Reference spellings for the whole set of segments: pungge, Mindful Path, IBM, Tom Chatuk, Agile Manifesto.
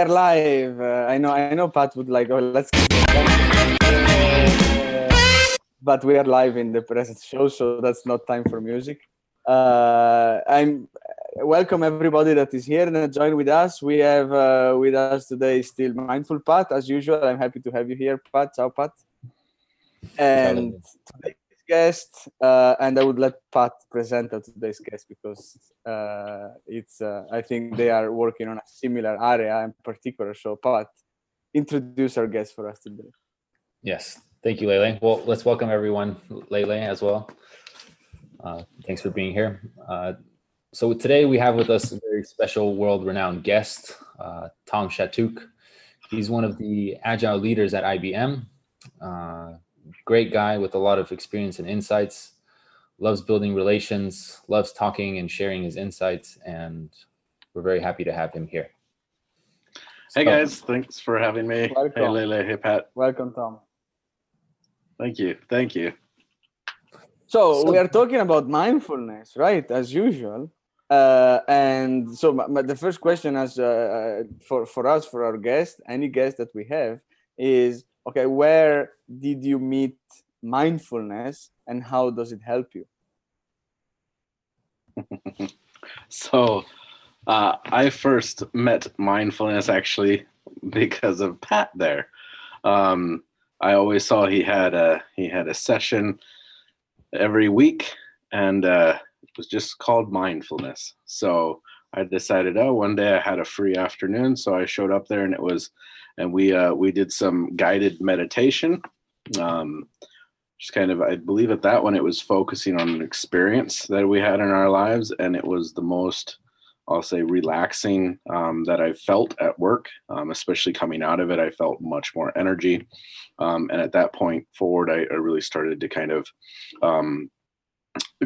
are live. I know Pat would like, oh, let's keep it. But we are live in the present show, so that's not time for music. I'm welcome everybody that is here and join with us. We have with us today still Mindful Path, as usual. I'm happy to have you here, Pat. Ciao, Pat. And today's guest, and I would let Pat present today's guest because it's I think they are working on a similar area in particular. So Pat, introduce our guest for us today. Yes, thank you, Lele. Well, let's welcome everyone, Lele as well. Thanks for being here. So today we have with us a very special world-renowned guest, Tom Chatuk. He's one of the agile leaders at IBM. Great guy with a lot of experience and insights, loves building relations, loves talking and sharing his insights, and we're very happy to have him here. So, hey guys, thanks for having me. Welcome. Hey Lele, hey Pat. Welcome, Tom. Thank you. So we are talking about mindfulness, right? As usual. And so but the first question as for us, for our guest, any guest that we have is, okay, where did you meet mindfulness and how does it help you? So I first met mindfulness actually because of Pat there. I always saw he had a session every week, and it was just called mindfulness. So I decided, oh, one day I had a free afternoon, so I showed up there, and we did some guided meditation. Just kind of, I believe at that one it was focusing on an experience that we had in our lives, and it was the most, I'll say, relaxing that I felt at work, especially coming out of it. I felt much more energy. And at that point forward, I really started to kind of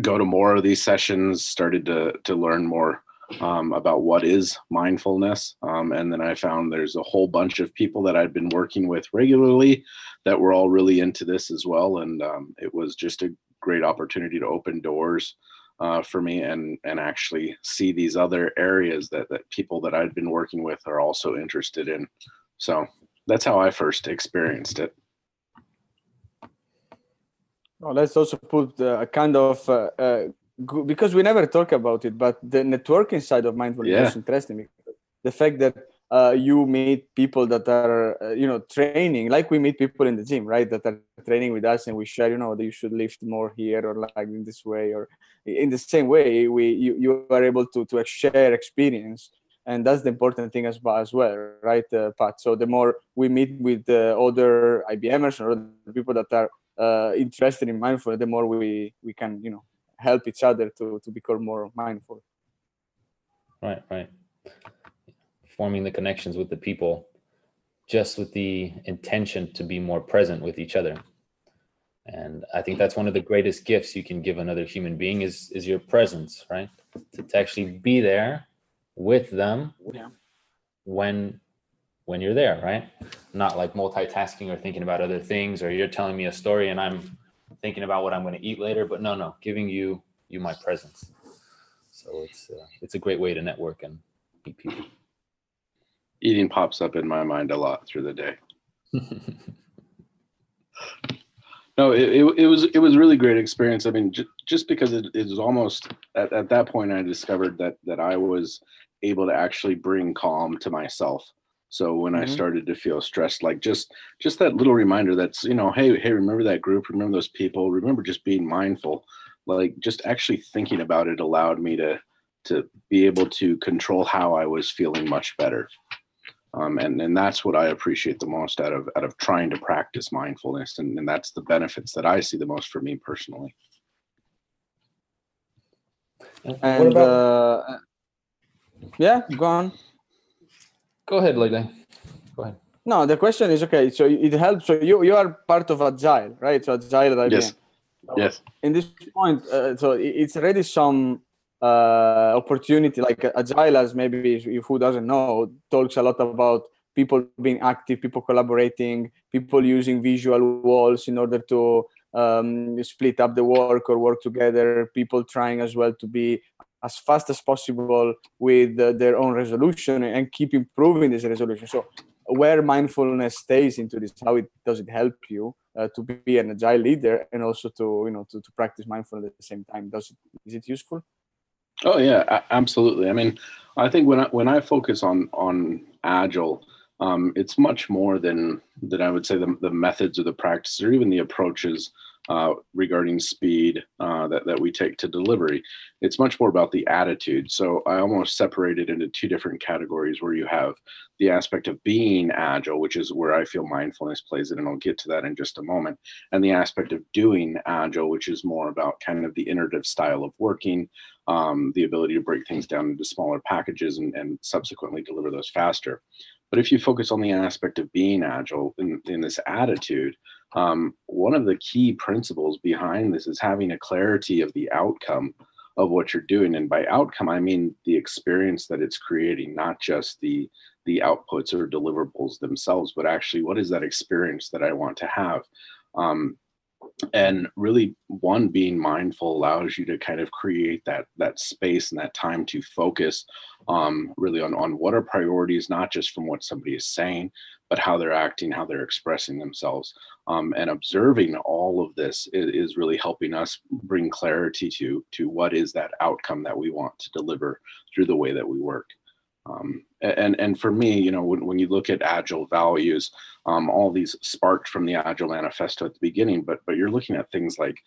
go to more of these sessions, started to learn more about what is mindfulness. And then I found there's a whole bunch of people that I'd been working with regularly that were all really into this as well. And it was just a great opportunity to open doors for me and actually see these other areas that people that I'd been working with are also interested in. So that's how I first experienced it. Well, let's also put a kind of, because we never talk about it, but the networking side of mindfulness is interesting. The fact that you meet people that are, training, like we meet people in the gym, right, that are training with us, and we share, you should lift more here or like in this way, or in the same way, you are able to share experience. And that's the important thing as well, right, Pat? So the more we meet with other IBMers or other people that are interested in mindfulness, the more we can, help each other to become more mindful. Right. Forming the connections with the people, just with the intention to be more present with each other. And I think that's one of the greatest gifts you can give another human being is your presence, right? To actually be there with them when you're there, right? Not like multitasking or thinking about other things, or you're telling me a story and I'm thinking about what I'm going to eat later, but no, giving you my presence. So it's a great way to network and meet people. Eating pops up in my mind a lot through the day. No, it was really great experience. I mean, just because it was almost at that point I discovered that I was able to actually bring calm to myself. So when I started to feel stressed, like just that little reminder that's, hey, remember that group, remember those people, remember just being mindful, like just actually thinking about it allowed me to be able to control how I was feeling much better. And that's what I appreciate the most out of trying to practice mindfulness. And that's the benefits that I see the most for me personally. And what about... go on. Go ahead, Lele. Go ahead. No, the question is, okay, so it helps. So you are part of Agile, right? So Agile at IBM. Yes. So yes. In this point, so it's already some opportunity, like Agile, as maybe if who doesn't know, talks a lot about people being active, people collaborating, people using visual walls in order to split up the work or work together, people trying as well to be as fast as possible with their own resolution and keep improving this resolution. So where mindfulness stays into this, how it does it help you to be an agile leader and also to, you know, to practice mindfulness at the same time? Is it useful? Oh yeah, absolutely. I mean, I think when I focus on agile, it's much more than I would say the methods or the practice or even the approaches regarding speed that we take to delivery. It's much more about the attitude. So I almost separate it into two different categories where you have the aspect of being agile, which is where I feel mindfulness plays in, and I'll get to that in just a moment, and the aspect of doing agile, which is more about kind of the iterative style of working, the ability to break things down into smaller packages and subsequently deliver those faster. But if you focus on the aspect of being agile in this attitude, one of the key principles behind this is having a clarity of the outcome of what you're doing. And by outcome, I mean the experience that it's creating, not just the outputs or deliverables themselves, but actually what is that experience that I want to have? And really, one, being mindful allows you to kind of create that space and that time to focus really on what are priorities, not just from what somebody is saying, but how they're acting, how they're expressing themselves. And observing all of this is really helping us bring clarity to what is that outcome that we want to deliver through the way that we work. And for me, you know, when you look at agile values, all these sparked from the Agile Manifesto at the beginning, but you're looking at things like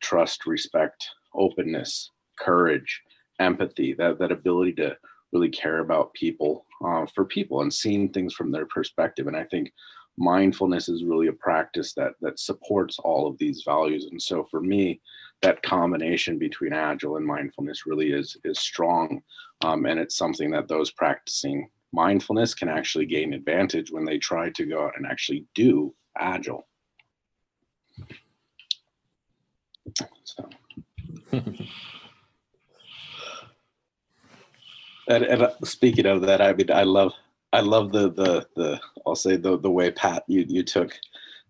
trust, respect, openness, courage, empathy, that ability to really care about people for people and seeing things from their perspective. And I think mindfulness is really a practice that supports all of these values. And so for me, that combination between agile and mindfulness really is strong. And it's something that those practicing mindfulness can actually gain advantage when they try to go out and actually do agile. So. And speaking of that, I mean, I love the I'll say the way, Pat, you took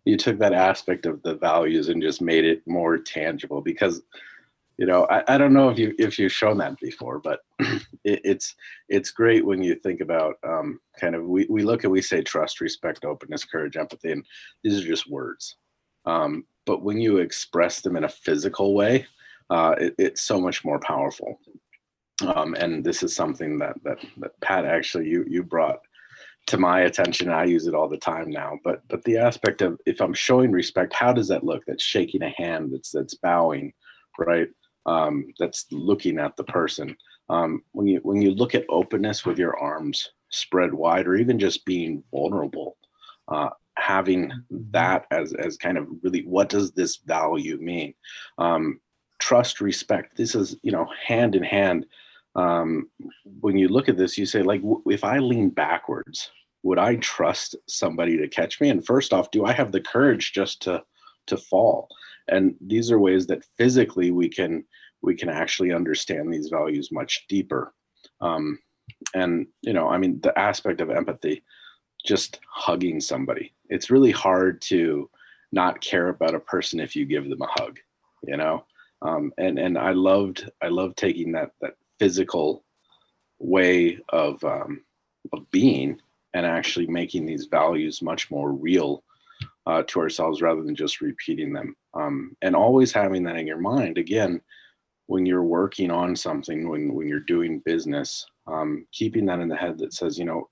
that aspect of the values and just made it more tangible, because, you know, I don't know if you've shown that before, but it's great when you think about kind of we say trust, respect, openness, courage, empathy, and these are just words, but when you express them in a physical way, it's so much more powerful. And this is something that Pat, actually, you brought to my attention. I use it all the time now. But the aspect of, if I'm showing respect, how does that look? That's shaking a hand. That's bowing, right? That's looking at the person. When you look at openness with your arms spread wide, or even just being vulnerable, having that as kind of really, what does this value mean? Trust, respect. This is, you know, hand in hand. When you look at this, you say, like, if I lean backwards, would I trust somebody to catch me? And first off, do I have the courage just to fall? And these are ways that physically we can actually understand these values much deeper. And, you know, I mean, the aspect of empathy, just hugging somebody. It's really hard to not care about a person if you give them a hug, you know? And I loved taking that physical way of being and actually making these values much more real to ourselves rather than just repeating them. And always having that in your mind, again, when you're working on something, when you're doing business, keeping that in the head that says, you know,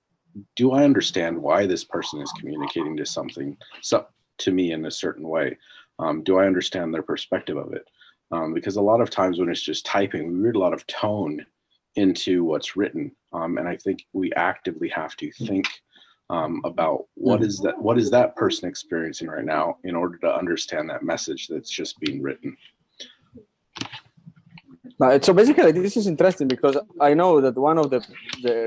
do I understand why this person is communicating to me in a certain way? Do I understand their perspective of it? Because a lot of times when it's just typing, we read a lot of tone into what's written. And I think we actively have to think about what is that person experiencing right now in order to understand that message that's just being written. So basically, this is interesting because I know that one of the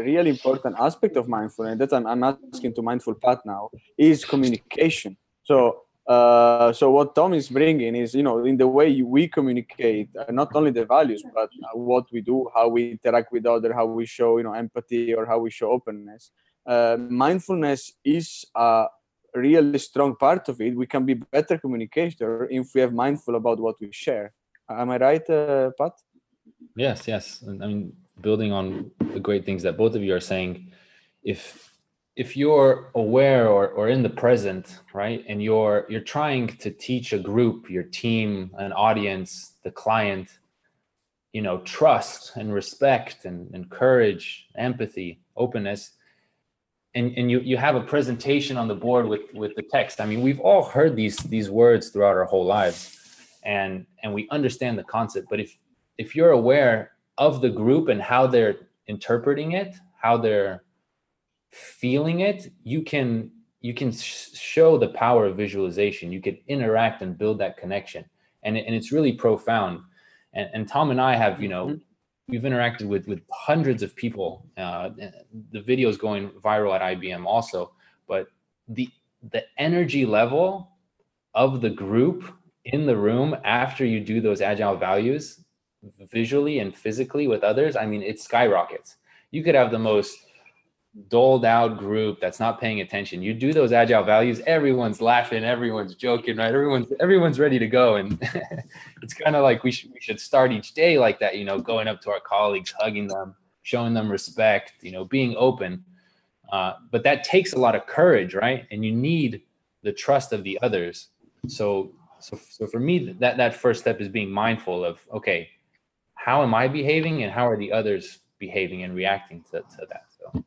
really important aspect of mindfulness that I'm asking to Mindful Path now is communication. So what Tom is bringing is, you know, in the way we communicate, not only the values, but what we do, how we interact with others, how we show, you know, empathy or how we show openness. Mindfulness is a really strong part of it. We can be better communicator if we are mindful about what we share. Am I right, Pat? Yes, yes. And I mean, building on the great things that both of you are saying, if you're aware or in the present, right, and you're trying to teach a group, your team, an audience, the client, you know, trust and respect and courage, empathy, openness, and you have a presentation on the board with the text. I mean, we've all heard these words throughout our whole lives, and we understand the concept. But if you're aware of the group and how they're interpreting it, how they're feeling it, you can show the power of visualization. You can interact and build that connection, and it's really profound. And Tom and I have, you know, we've interacted with hundreds of people. The video is going viral at IBM also, but the energy level of the group in the room after you do those agile values visually and physically with others, I mean, it skyrockets. You could have the most doled out group that's not paying attention. You do those agile values, everyone's laughing, everyone's joking, right? Everyone's ready to go. And it's kind of like we should start each day like that, you know, going up to our colleagues, hugging them, showing them respect, you know, being open. But that takes a lot of courage, right? And you need the trust of the others. So for me, that first step is being mindful of, okay, how am I behaving and how are the others behaving and reacting to that? So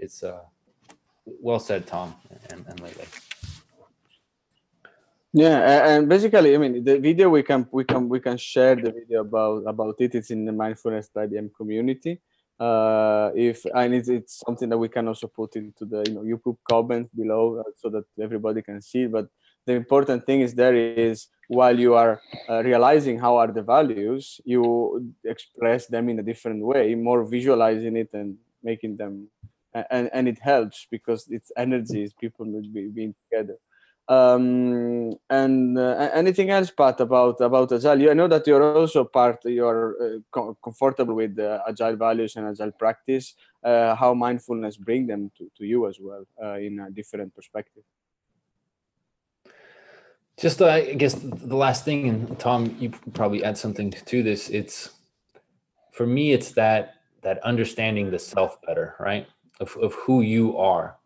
it's well said, Tom and Lele. Yeah, and basically, I mean, the video we can share the video about it. It's in the Mindfulness IBM community. It's something that we can also put into the YouTube comments below so that everybody can see it. But the important thing is while you are realizing how are the values, you express them in a different way, more visualizing it and making them, and it helps because it's energy, it's people being together. And anything else, Pat, about Agile? I know that you're also comfortable with the Agile values and Agile practice, how mindfulness bring them to you as well in a different perspective. Just, I guess, the last thing, and Tom, you probably add something to this. It's, for me, it's that understanding the self better, right? Of who you are.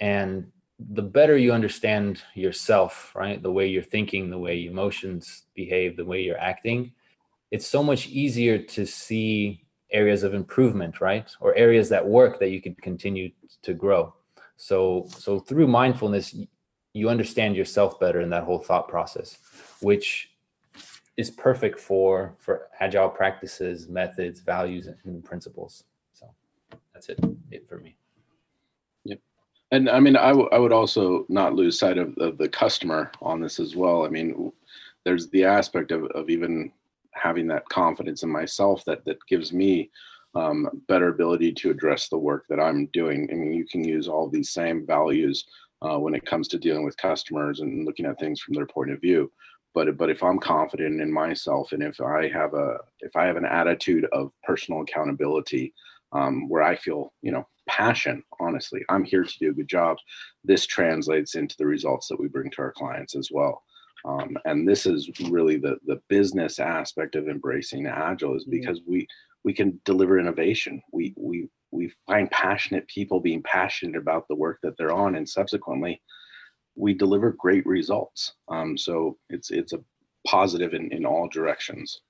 And the better you understand yourself, right? The way you're thinking, the way emotions behave, the way you're acting, it's so much easier to see areas of improvement, right? Or areas that work that you can continue to grow. So through mindfulness, you understand yourself better in that whole thought process, which is perfect for agile practices, methods, values, and principles. So that's it for me. Yep. And I mean, I would also not lose sight of the customer on this as well. I mean, there's the aspect of even having that confidence in myself that gives me better ability to address the work that I'm doing. I mean, you can use all these same values when it comes to dealing with customers and looking at things from their point of view, but if I'm confident in myself and if I have an attitude of personal accountability, where I feel passion, honestly, I'm here to do a good job. This translates into the results that we bring to our clients as well, and this is really the business aspect of embracing Agile is because we can deliver innovation. We find passionate people being passionate about the work that they're on, and subsequently, we deliver great results. So it's a positive in all directions.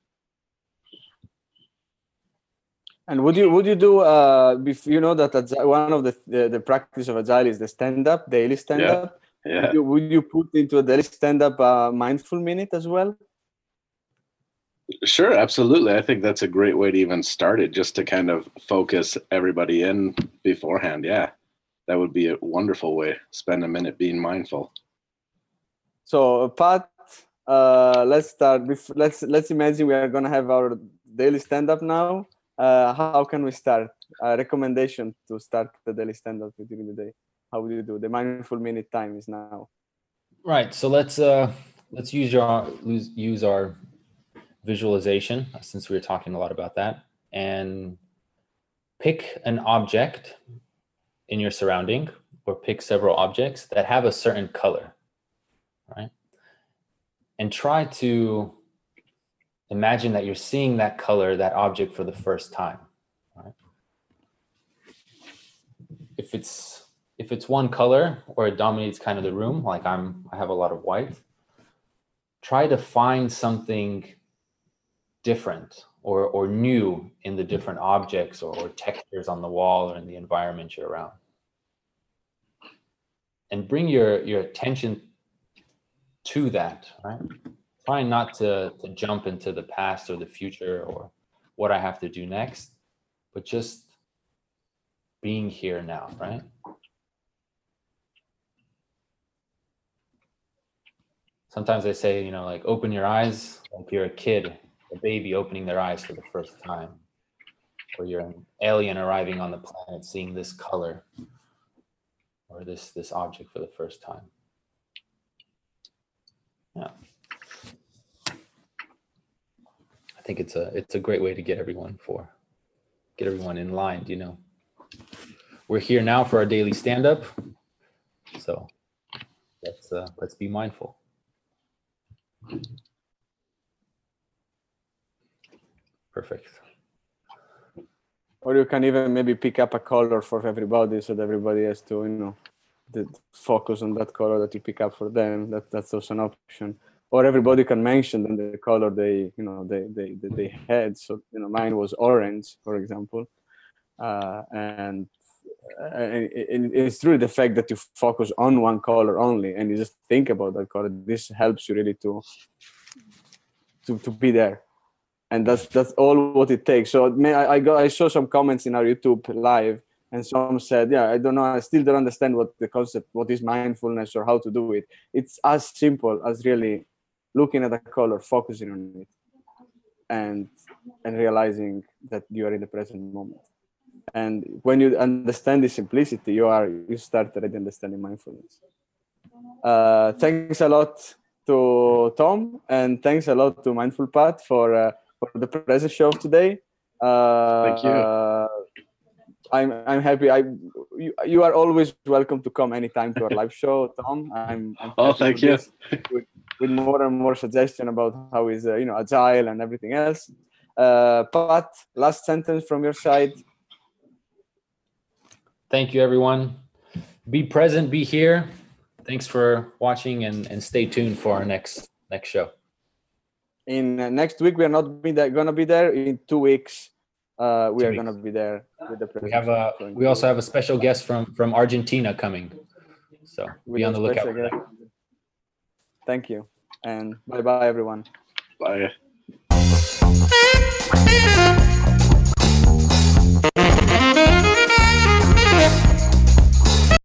And would you do? You know that Agile, one of the practice of Agile is the daily stand up. Yeah. Would you put into a daily stand up mindful minute as well? Sure, absolutely. I think that's a great way to even start it, just to kind of focus everybody in beforehand. Yeah, that would be a wonderful way. Spend a minute being mindful. So, Pat, let's start. Let's imagine we are going to have our daily stand-up now. How can we start? A recommendation to start the daily stand-up during the day. How would you do? The mindful minute time is now. Right. So let's use our visualization, since we were talking a lot about that, and pick an object in your surrounding, or pick several objects that have a certain color, right? And try to imagine that you're seeing that color, that object for the first time. Right? If it's one color or it dominates kind of the room, like I have a lot of white, try to find something different or new in the different objects or textures on the wall or in the environment you're around. And bring your attention to that, right? Try not to jump into the past or the future or what I have to do next, but just being here now, right? Sometimes they say, you know, like open your eyes like you're a kid, a baby opening their eyes for the first time, or you're an alien arriving on the planet, seeing this color or this object for the first time. Yeah. I think it's a great way to get everyone in line, you know. We're here now for our daily stand-up, so let's be mindful. Perfect. Or you can even maybe pick up a color for everybody, so that everybody has to, you know, focus on that color that you pick up for them. That's also an option. Or everybody can mention the color they had. So, you know, mine was orange, for example. And it's really the fact that you focus on one color only and you just think about that color. This helps you really to be there, and that's all what it takes. So I saw some comments in our YouTube live, and some said, yeah, I don't know, I still don't understand what is mindfulness or how to do it. It's as simple as really looking at a color, focusing on it, and realizing that you are in the present moment. And when you understand the simplicity, you start already understanding mindfulness. Thanks a lot to Tom, and thanks a lot to Mindful Path for the present show today. Thank you. I'm happy. You are always welcome to come anytime to our live show, Tom. I'm oh, thank you. With more and more suggestion about how is agile and everything else. Pat, last sentence from your side. Thank you, everyone. Be present, be here. Thanks for watching, and stay tuned for our next show. In next week, we are not going to be there. In 2 weeks, we are going to be there. With the we also have a special guest from Argentina coming. So be on the lookout. Thank you. And bye-bye, everyone. Bye.